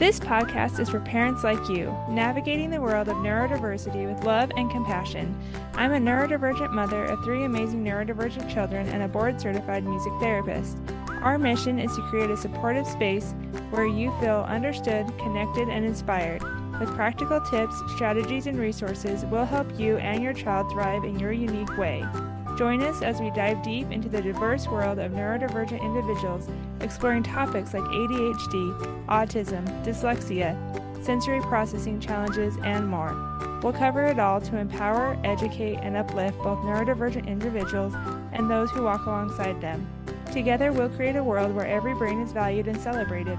This podcast is for parents like you, navigating the world of neurodiversity with love and compassion. I'm a neurodivergent mother of 3 amazing neurodivergent children and a board-certified music therapist. Our mission is to create a supportive space where you feel understood, connected, and inspired. With practical tips, strategies, and resources, we'll help you and your child thrive in your unique way. Join us as we dive deep into the diverse world of neurodivergent individuals, exploring topics like ADHD, autism, dyslexia, sensory processing challenges, and more. We'll cover it all to empower, educate, and uplift both neurodivergent individuals and those who walk alongside them. Together, we'll create a world where every brain is valued and celebrated.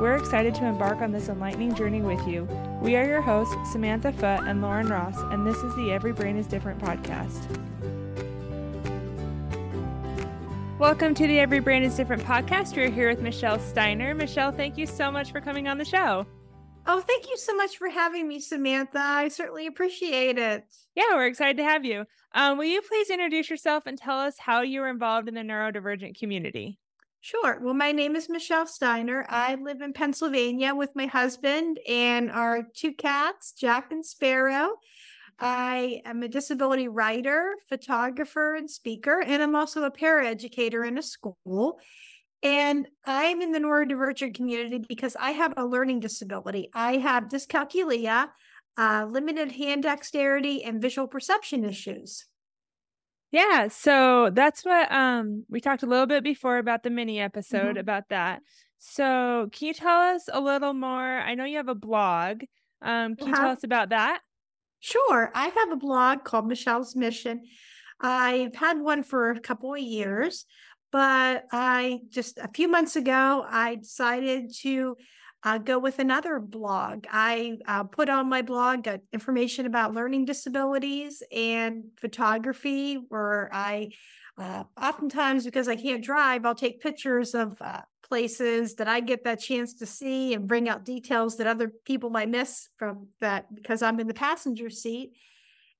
We're excited to embark on this enlightening journey with you. We are your hosts, Samantha Foote and Lauren Ross, and this is the Every Brain is Different podcast. Welcome to the Every Brain is Different podcast. We're here with Michelle Steiner. Michelle, thank you so much for coming on the show. Oh, thank you so much for having me, Samantha. I certainly appreciate it. Yeah, we're excited to have you. Will you please introduce yourself and tell us how you were involved in the neurodivergent community? Sure. Well, my name is Michelle Steiner. I live in Pennsylvania with my husband and our 2 cats, Jack and Sparrow. I am a disability writer, photographer, and speaker, and I'm also a paraeducator in a school. And I'm in the neurodivergent community because I have a learning disability. I have dyscalculia, limited hand dexterity, and visual perception issues. Yeah, so that's what we talked a little bit before about the mini episode about that. So can you tell us a little more? I know you have a blog. Can you tell us about that? Sure. I have a blog called Michelle's Mission. I've had one for a couple of years, but just a few months ago, I decided to go with another blog. I put on my blog information about learning disabilities and photography, where I oftentimes, because I can't drive, I'll take pictures of places that I get that chance to see and bring out details that other people might miss from that because I'm in the passenger seat.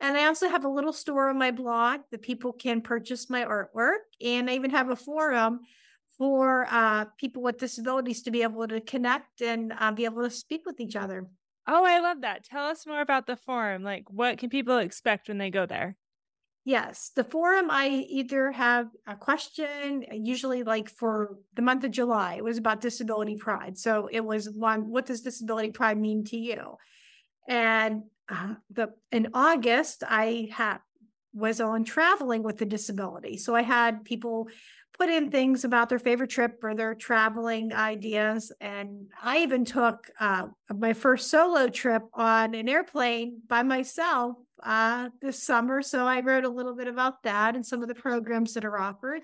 And I also have a little store on my blog that people can purchase my artwork. And I even have a forum for people with disabilities to be able to connect and be able to speak with each other. Oh, I love that. Tell us more about the forum. Like, what can people expect when they go there? Yes, the forum, I either have a question, usually like for the month of July, it was about disability pride. So it was one, what does disability pride mean to you? And in August, I was on traveling with a disability. So I had people put in things about their favorite trip or their traveling ideas. And I even took my first solo trip on an airplane by myself this summer. So I wrote a little bit about that and some of the programs that are offered.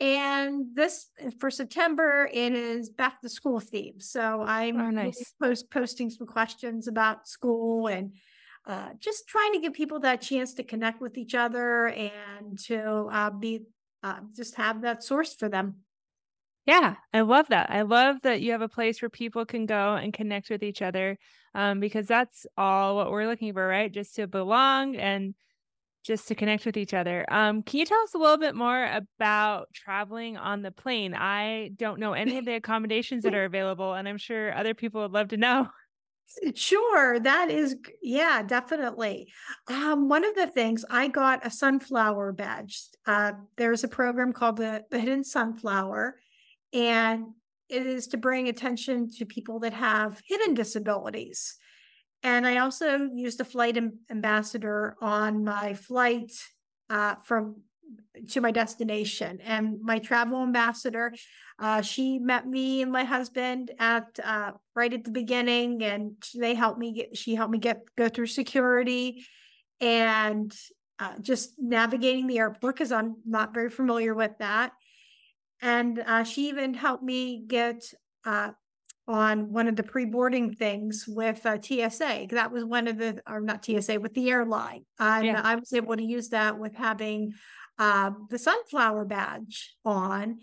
And this for September, it is back to school theme. So I'm posting some questions about school and just trying to give people that chance to connect with each other and to just have that source for them. Yeah, I love that. I love that you have a place where people can go and connect with each other, because that's all what we're looking for, right? Just to belong and just to connect with each other. Can you tell us a little bit more about traveling on the plane? I don't know any of the accommodations that are available, and I'm sure other people would love to know. Sure. That is, yeah, definitely. One of the things, I got a sunflower badge. There's a program called the Hidden Sunflower, and it is to bring attention to people that have hidden disabilities. And I also used a flight ambassador on my flight to my destination. And my travel ambassador, she met me and my husband right at the beginning, and they helped me. She helped me go through security and just navigating the airport because I'm not very familiar with that. And she even helped me get on one of the pre-boarding things with TSA. That was one of the, or not TSA, with the airline. And I was able to use that with having the sunflower badge on.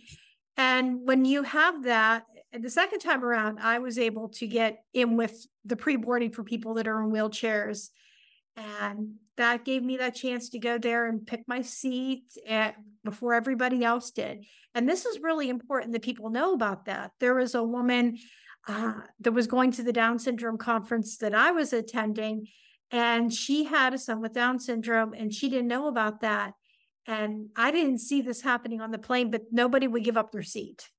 And when you have that, the second time around, I was able to get in with the pre-boarding for people that are in wheelchairs. And that gave me that chance to go there and pick my seat before everybody else did. And this is really important that people know about that. There was a woman that was going to the Down syndrome conference that I was attending, and she had a son with Down syndrome, and she didn't know about that. And I didn't see this happening on the plane, but nobody would give up their seat.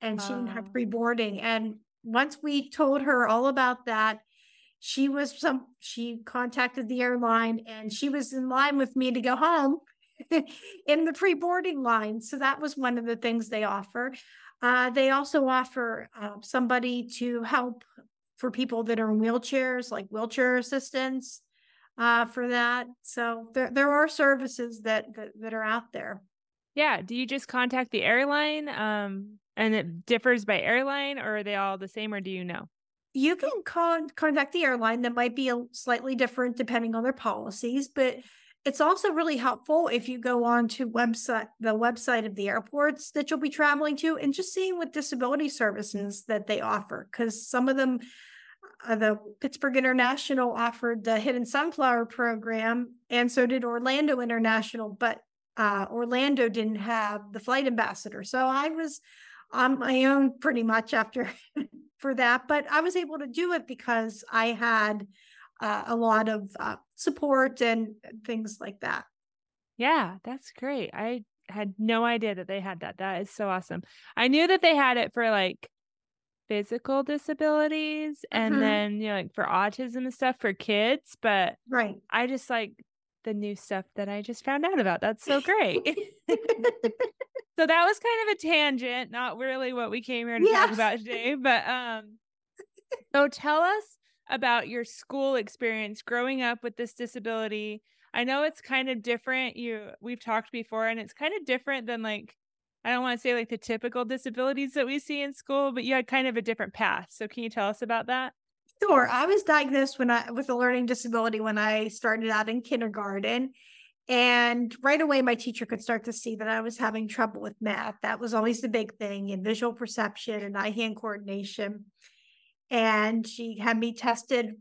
And she didn't have free boarding. And once we told her all about that, she contacted the airline, and she was in line with me to go home in the pre-boarding line. So that was one of the things they offer. They also offer somebody to help for people that are in wheelchairs, like wheelchair assistance for that. So there are services that are out there. Yeah. Do you just contact the airline and it differs by airline, or are they all the same, or do you know? You can contact the airline. That might be slightly different depending on their policies, but it's also really helpful if you go on to the website of the airports that you'll be traveling to, and just seeing what disability services that they offer. Because some of them, the Pittsburgh International offered the Hidden Sunflower program, and so did Orlando International, but Orlando didn't have the flight ambassador. So I was on my own pretty much after for that, but I was able to do it because I had a lot of support and things like that. Yeah, that's great. I had no idea that they had that. That is so awesome. I knew that they had it for like physical disabilities and then, you know, like for autism and stuff for kids, but right. I just like the new stuff that I just found out about. That's so great. So that was kind of a tangent, not really what we came here to talk about today, but so tell us about your school experience growing up with this disability. I know it's kind of different. We've talked before, and it's kind of different than, like, I don't want to say like the typical disabilities that we see in school, but you had kind of a different path. So can you tell us about that? Sure. I was diagnosed with a learning disability when I started out in kindergarten, and right away my teacher could start to see that I was having trouble with math. That was always the big thing, and visual perception and eye-hand coordination. And she had me tested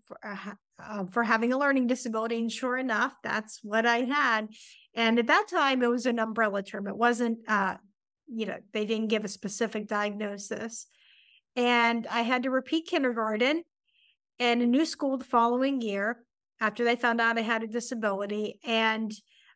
for having a learning disability. And sure enough, that's what I had. And at that time, it was an umbrella term. It wasn't, they didn't give a specific diagnosis. And I had to repeat kindergarten and a new school the following year after they found out I had a disability. And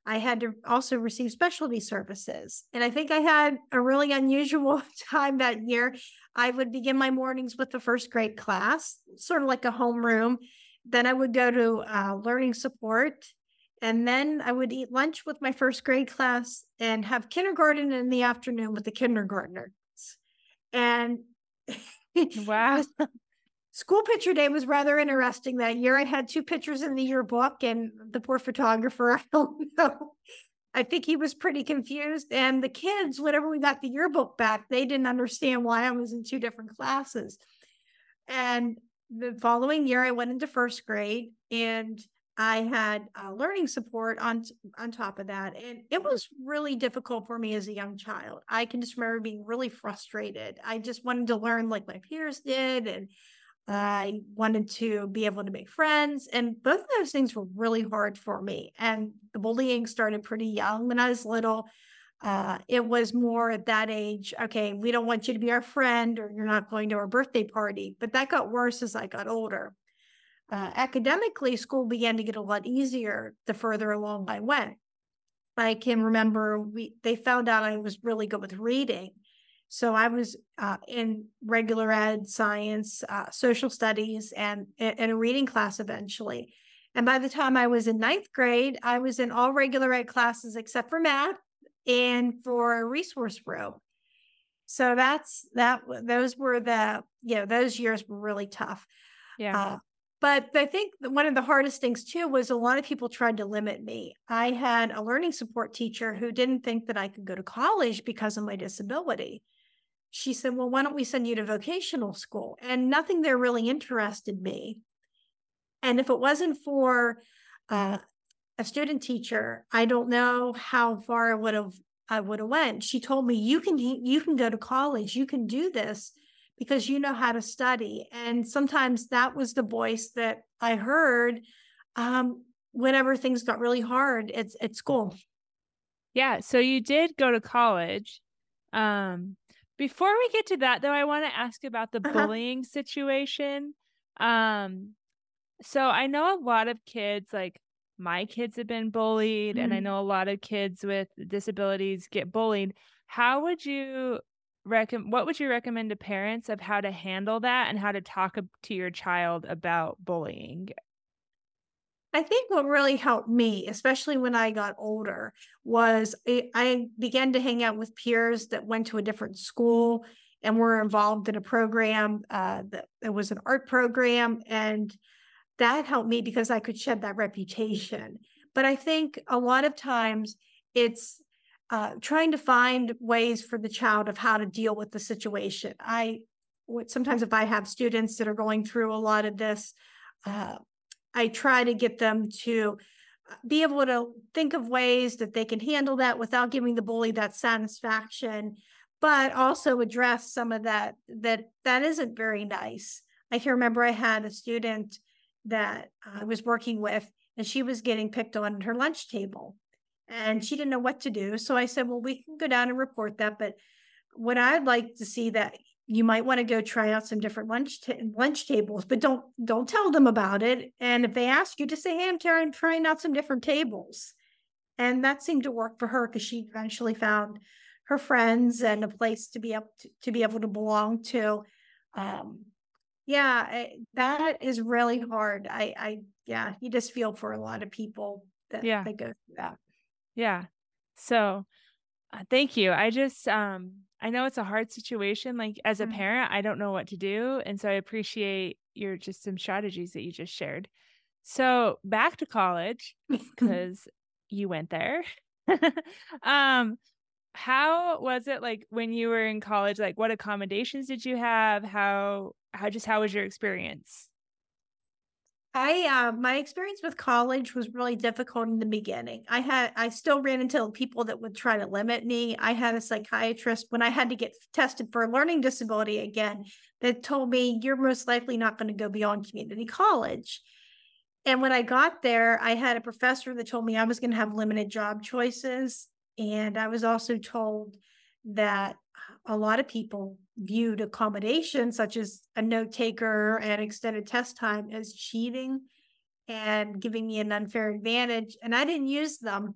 I had to also receive specialty services. And I think I had a really unusual time that year. I would begin my mornings with the first grade class, sort of like a homeroom. Then I would go to learning support. And then I would eat lunch with my first grade class and have kindergarten in the afternoon with the kindergartners. And wow. School picture day was rather interesting that year. I had 2 pictures in the yearbook, and the poor photographer, I don't know, I think he was pretty confused. And the kids, whenever we got the yearbook back, they didn't understand why I was in 2 different classes. And the following year, I went into first grade, and I had learning support on top of that. And it was really difficult for me as a young child. I can just remember being really frustrated. I just wanted to learn like my peers did, and I wanted to be able to make friends, and both of those things were really hard for me. And the bullying started pretty young when I was little. It was more at that age, okay, we don't want you to be our friend, or you're not going to our birthday party. But that got worse as I got older. Academically, school began to get a lot easier the further along I went. I can remember they found out I was really good with reading. So I was in regular ed, science, social studies, and in a reading class eventually. And by the time I was in 9th grade, I was in all regular ed classes except for math and for a resource room. So those years were really tough. Yeah. But I think one of the hardest things too was a lot of people tried to limit me. I had a learning support teacher who didn't think that I could go to college because of my disability. She said, well, why don't we send you to vocational school? And nothing there really interested me. And if it wasn't for a student teacher, I don't know how far I would have went. She told me, you can go to college. You can do this because you know how to study. And sometimes that was the voice that I heard whenever things got really hard at school. Yeah. So you did go to college. Before we get to that, though, I want to ask about the bullying situation. So I know a lot of kids, like my kids have been bullied, and I know a lot of kids with disabilities get bullied. How would you what would you recommend to parents of how to handle that and how to talk to your child about bullying? I think what really helped me, especially when I got older, was I began to hang out with peers that went to a different school and were involved in a program. It was an art program, and that helped me because I could shed that reputation. But I think a lot of times it's trying to find ways for the child of how to deal with the situation. Sometimes if I have students that are going through a lot of this, I try to get them to be able to think of ways that they can handle that without giving the bully that satisfaction, but also address some of that isn't very nice. I can remember I had a student that I was working with, and she was getting picked on at her lunch table. And she didn't know what to do. So I said, well, we can go down and report that. But what I'd like to see that you might want to go try out some different lunch tables, but don't tell them about it. And if they ask you, just say, hey, I'm trying out some different tables. And that seemed to work for her because she eventually found her friends and a place to be able to belong to. That is really hard. You just feel for a lot of people that go through that. Yeah. So thank you. I just, I know it's a hard situation. Like as a parent, I don't know what to do. And so I appreciate some strategies that you just shared. So back to college, because you went there. How was it like when you were in college? Like what accommodations did you have? How was your experience? My experience with college was really difficult in the beginning. I still ran into people that would try to limit me. I had a psychiatrist when I had to get tested for a learning disability again that told me you're most likely not going to go beyond community college. And when I got there, I had a professor that told me I was going to have limited job choices. And I was also told that a lot of people viewed accommodation such as a note taker and extended test time as cheating and giving me an unfair advantage. And I didn't use them.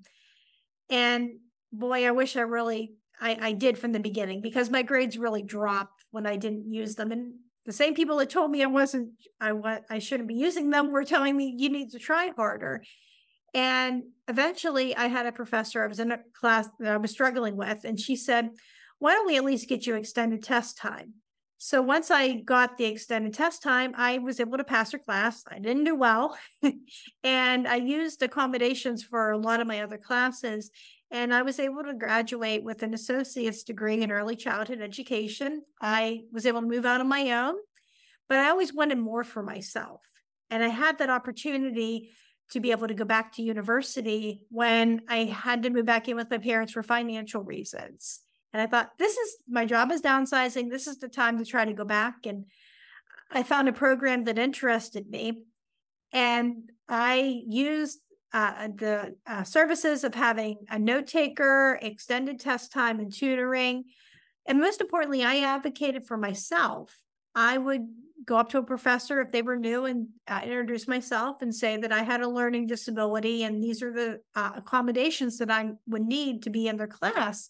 And boy, I wish I did from the beginning, because my grades really dropped when I didn't use them. And the same people that told me I shouldn't be using them were telling me you need to try harder. And eventually I had a professor I was in a class that I was struggling with, and she said, why don't we at least get you extended test time? So once I got the extended test time, I was able to pass her class. I didn't do well. And I used accommodations for a lot of my other classes. And I was able to graduate with an associate's degree in early childhood education. I was able to move out on my own, but I always wanted more for myself. And I had that opportunity to be able to go back to university when I had to move back in with my parents for financial reasons. And I thought, this is my job is downsizing. This is the time to try to go back. And I found a program that interested me. And I used the services of having a note taker, extended test time, and tutoring. And most importantly, I advocated for myself. I would go up to a professor if they were new and introduce myself and say that I had a learning disability and these are the accommodations that I would need to be in their class.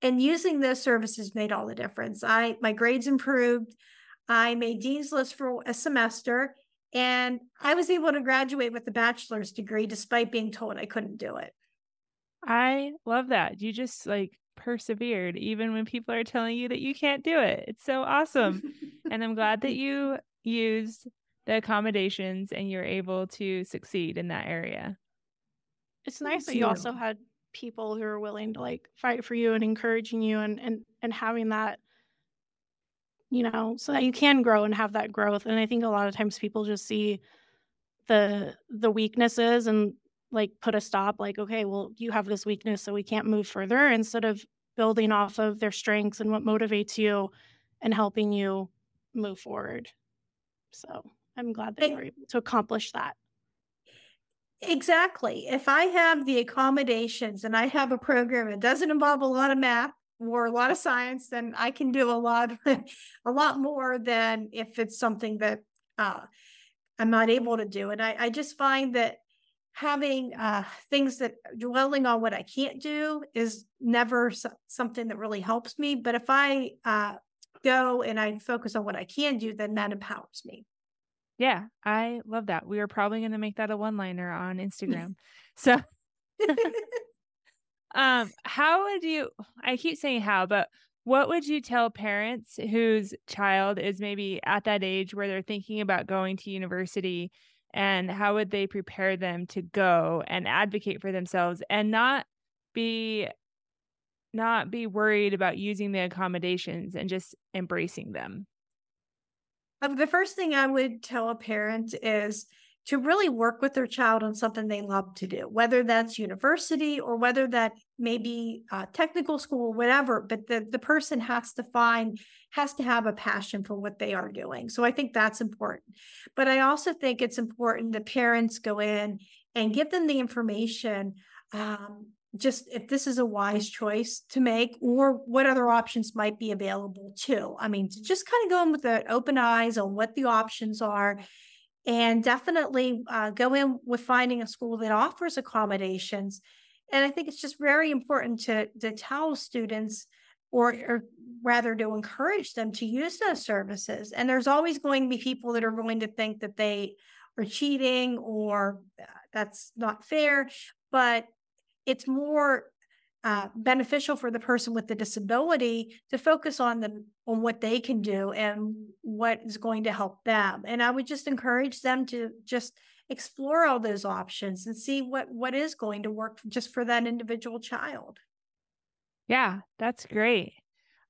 And using those services made all the difference. My grades improved. I made Dean's List for a semester, and I was able to graduate with a bachelor's degree despite being told I couldn't do it. I love that. You just persevered even when people are telling you that you can't do it. It's so awesome. And I'm glad that you used the accommodations and you're able to succeed in that area. It's nice that you also had people who are willing to fight for you and encouraging you and having that, so that you can grow and have that growth. And I think a lot of times people just see the weaknesses and put a stop, okay, well, you have this weakness, so we can't move further, instead of building off of their strengths and what motivates you and helping you move forward. So I'm glad that you were able to accomplish that. Exactly. If I have the accommodations and I have a program that doesn't involve a lot of math, or a lot of science, then I can do a lot more than if it's something that I'm not able to do. And I just find that having things that dwelling on what I can't do is never something that really helps me. But if I go and I focus on what I can do, then that empowers me. Yeah, I love that. We are probably going to make that a one-liner on Instagram. So I keep saying how, but what would you tell parents whose child is maybe at that age where they're thinking about going to university, and how would they prepare them to go and advocate for themselves and not be worried about using the accommodations and just embracing them? The first thing I would tell a parent is to really work with their child on something they love to do, whether that's university or whether that may be technical school, whatever, but the person has to have a passion for what they are doing. So I think that's important. But I also think it's important that parents go in and give them the information, just if this is a wise choice to make, or what other options might be available too. I mean, to just kind of go in with the open eyes on what the options are. And definitely go in with finding a school that offers accommodations. And I think it's just very important to tell students, or rather to encourage them to use those services. And there's always going to be people that are going to think that they are cheating or that's not fair, but it's more beneficial for the person with the disability to focus on what they can do and what is going to help them. And I would just encourage them to just explore all those options and see what is going to work just for that individual child. Yeah, that's great.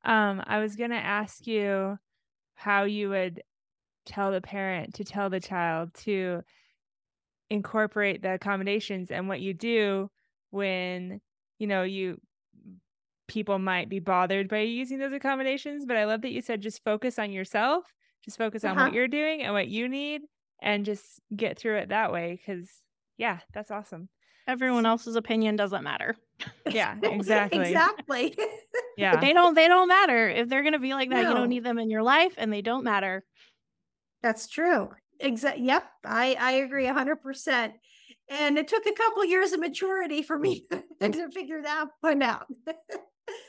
I was going to ask you how you would tell the parent to tell the child to incorporate the accommodations and what you do when people might be bothered by using those accommodations, but I love that you said, just focus on yourself, just focus on what you're doing and what you need, and just get through it that way. Cause yeah, that's awesome. Everyone else's opinion doesn't matter. Yeah, exactly. Exactly. Yeah. They don't matter. If they're going to be like that, no. You don't need them in your life and they don't matter. That's true. Exactly. Yep. I agree 100%. And it took a couple years of maturity for me to figure that one out.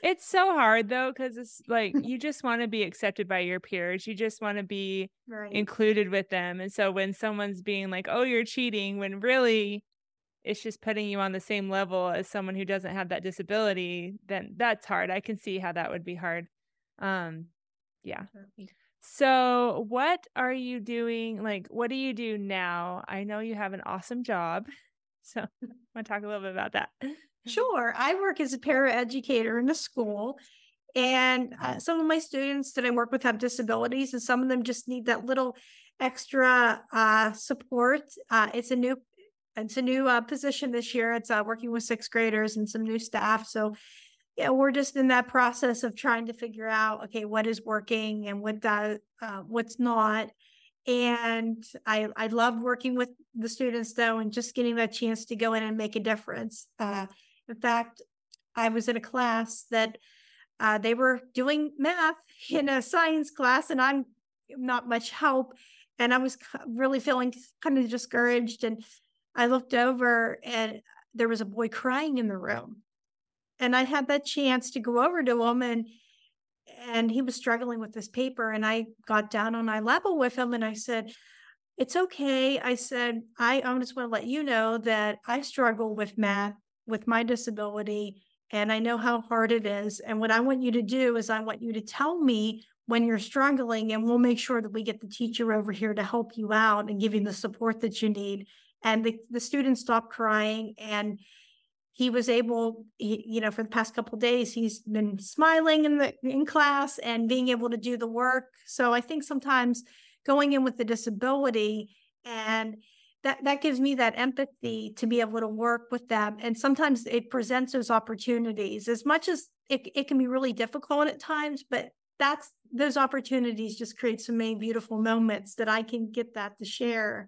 It's so hard though, because it's like you just want to be accepted by your peers. You just want to be included with them. And so when someone's being like, oh, you're cheating, when really it's just putting you on the same level as someone who doesn't have that disability, then that's hard. I can see how that would be hard. Yeah. So what are you doing? Like, what do you do now? I know you have an awesome job. So I want to talk a little bit about that. Sure. I work as a paraeducator in a school, and some of my students that I work with have disabilities, and some of them just need that little extra support. It's a new position this year. It's working with sixth graders and some new staff. So yeah, we're just in that process of trying to figure out, okay, what is working and what's not. And I love working with the students though, and just getting that chance to go in and make a difference. In fact, I was in a class that they were doing math in a science class, and I'm not much help. And I was really feeling kind of discouraged. And I looked over and there was a boy crying in the room. And I had that chance to go over to him, and he was struggling with this paper. And I got down on eye level with him, and I said, it's okay. I said, I just want to let you know that I struggle with math, with my disability, and I know how hard it is. And what I want you to do is I want you to tell me when you're struggling, and we'll make sure that we get the teacher over here to help you out and give you the support that you need. And the student stopped crying, and he was able, for the past couple of days, he's been smiling in class and being able to do the work. So I think sometimes going in with the disability, and that gives me that empathy to be able to work with them. And sometimes it presents those opportunities, as much as it can be really difficult at times, but those opportunities just create so many beautiful moments that I can get that to share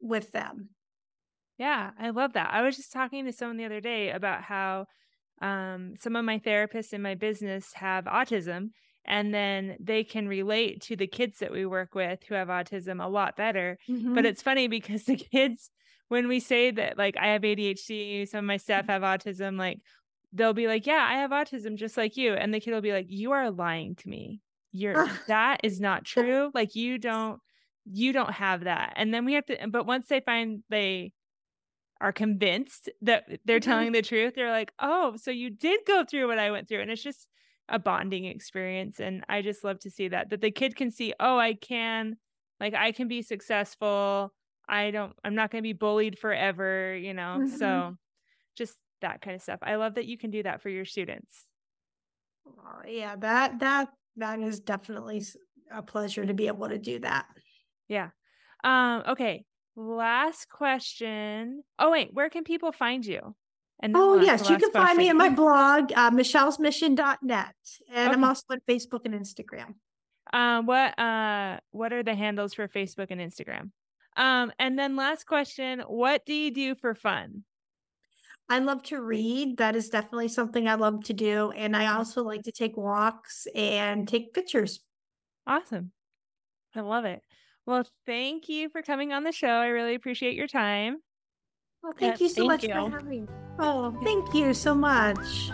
with them. Yeah, I love that. I was just talking to someone the other day about how Some of my therapists in my business have autism, and then they can relate to the kids that we work with who have autism a lot better. Mm-hmm. But it's funny because the kids, when we say that, like, I have ADHD, some of my staff have autism, like, they'll be like, yeah, I have autism just like you. And the kid will be like, you are lying to me. That is not true. Like, you don't have that. And then we have to, but once they are convinced that they're telling the truth, they're like, oh, so you did go through what I went through. And it's just a bonding experience. And I just love to see that the kid can see, oh, I can be successful. I'm not going to be bullied forever, you know? Mm-hmm. So just that kind of stuff. I love that you can do that for your students. Oh, yeah. That is definitely a pleasure to be able to do that. Yeah. Okay. Last question. Oh, wait, where can people find you? And you can find me in my blog, michellesmission.net. And okay. I'm also on Facebook and Instagram. What are the handles for Facebook and Instagram? And then last question, what do you do for fun? I love to read. That is definitely something I love to do. And I also like to take walks and take pictures. Awesome. I love it. Well, thank you for coming on the show. I really appreciate your time. Well, thank you so much for having me. Oh, thank you so much.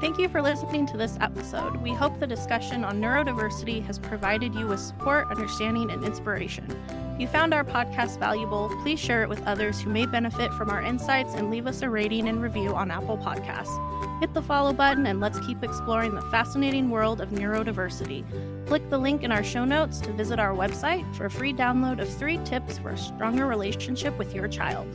Thank you for listening to this episode. We hope the discussion on neurodiversity has provided you with support, understanding, and inspiration. If you found our podcast valuable, please share it with others who may benefit from our insights and leave us a rating and review on Apple Podcasts. Hit the follow button and let's keep exploring the fascinating world of neurodiversity. Click the link in our show notes to visit our website for a free download of 3 tips for a stronger relationship with your child.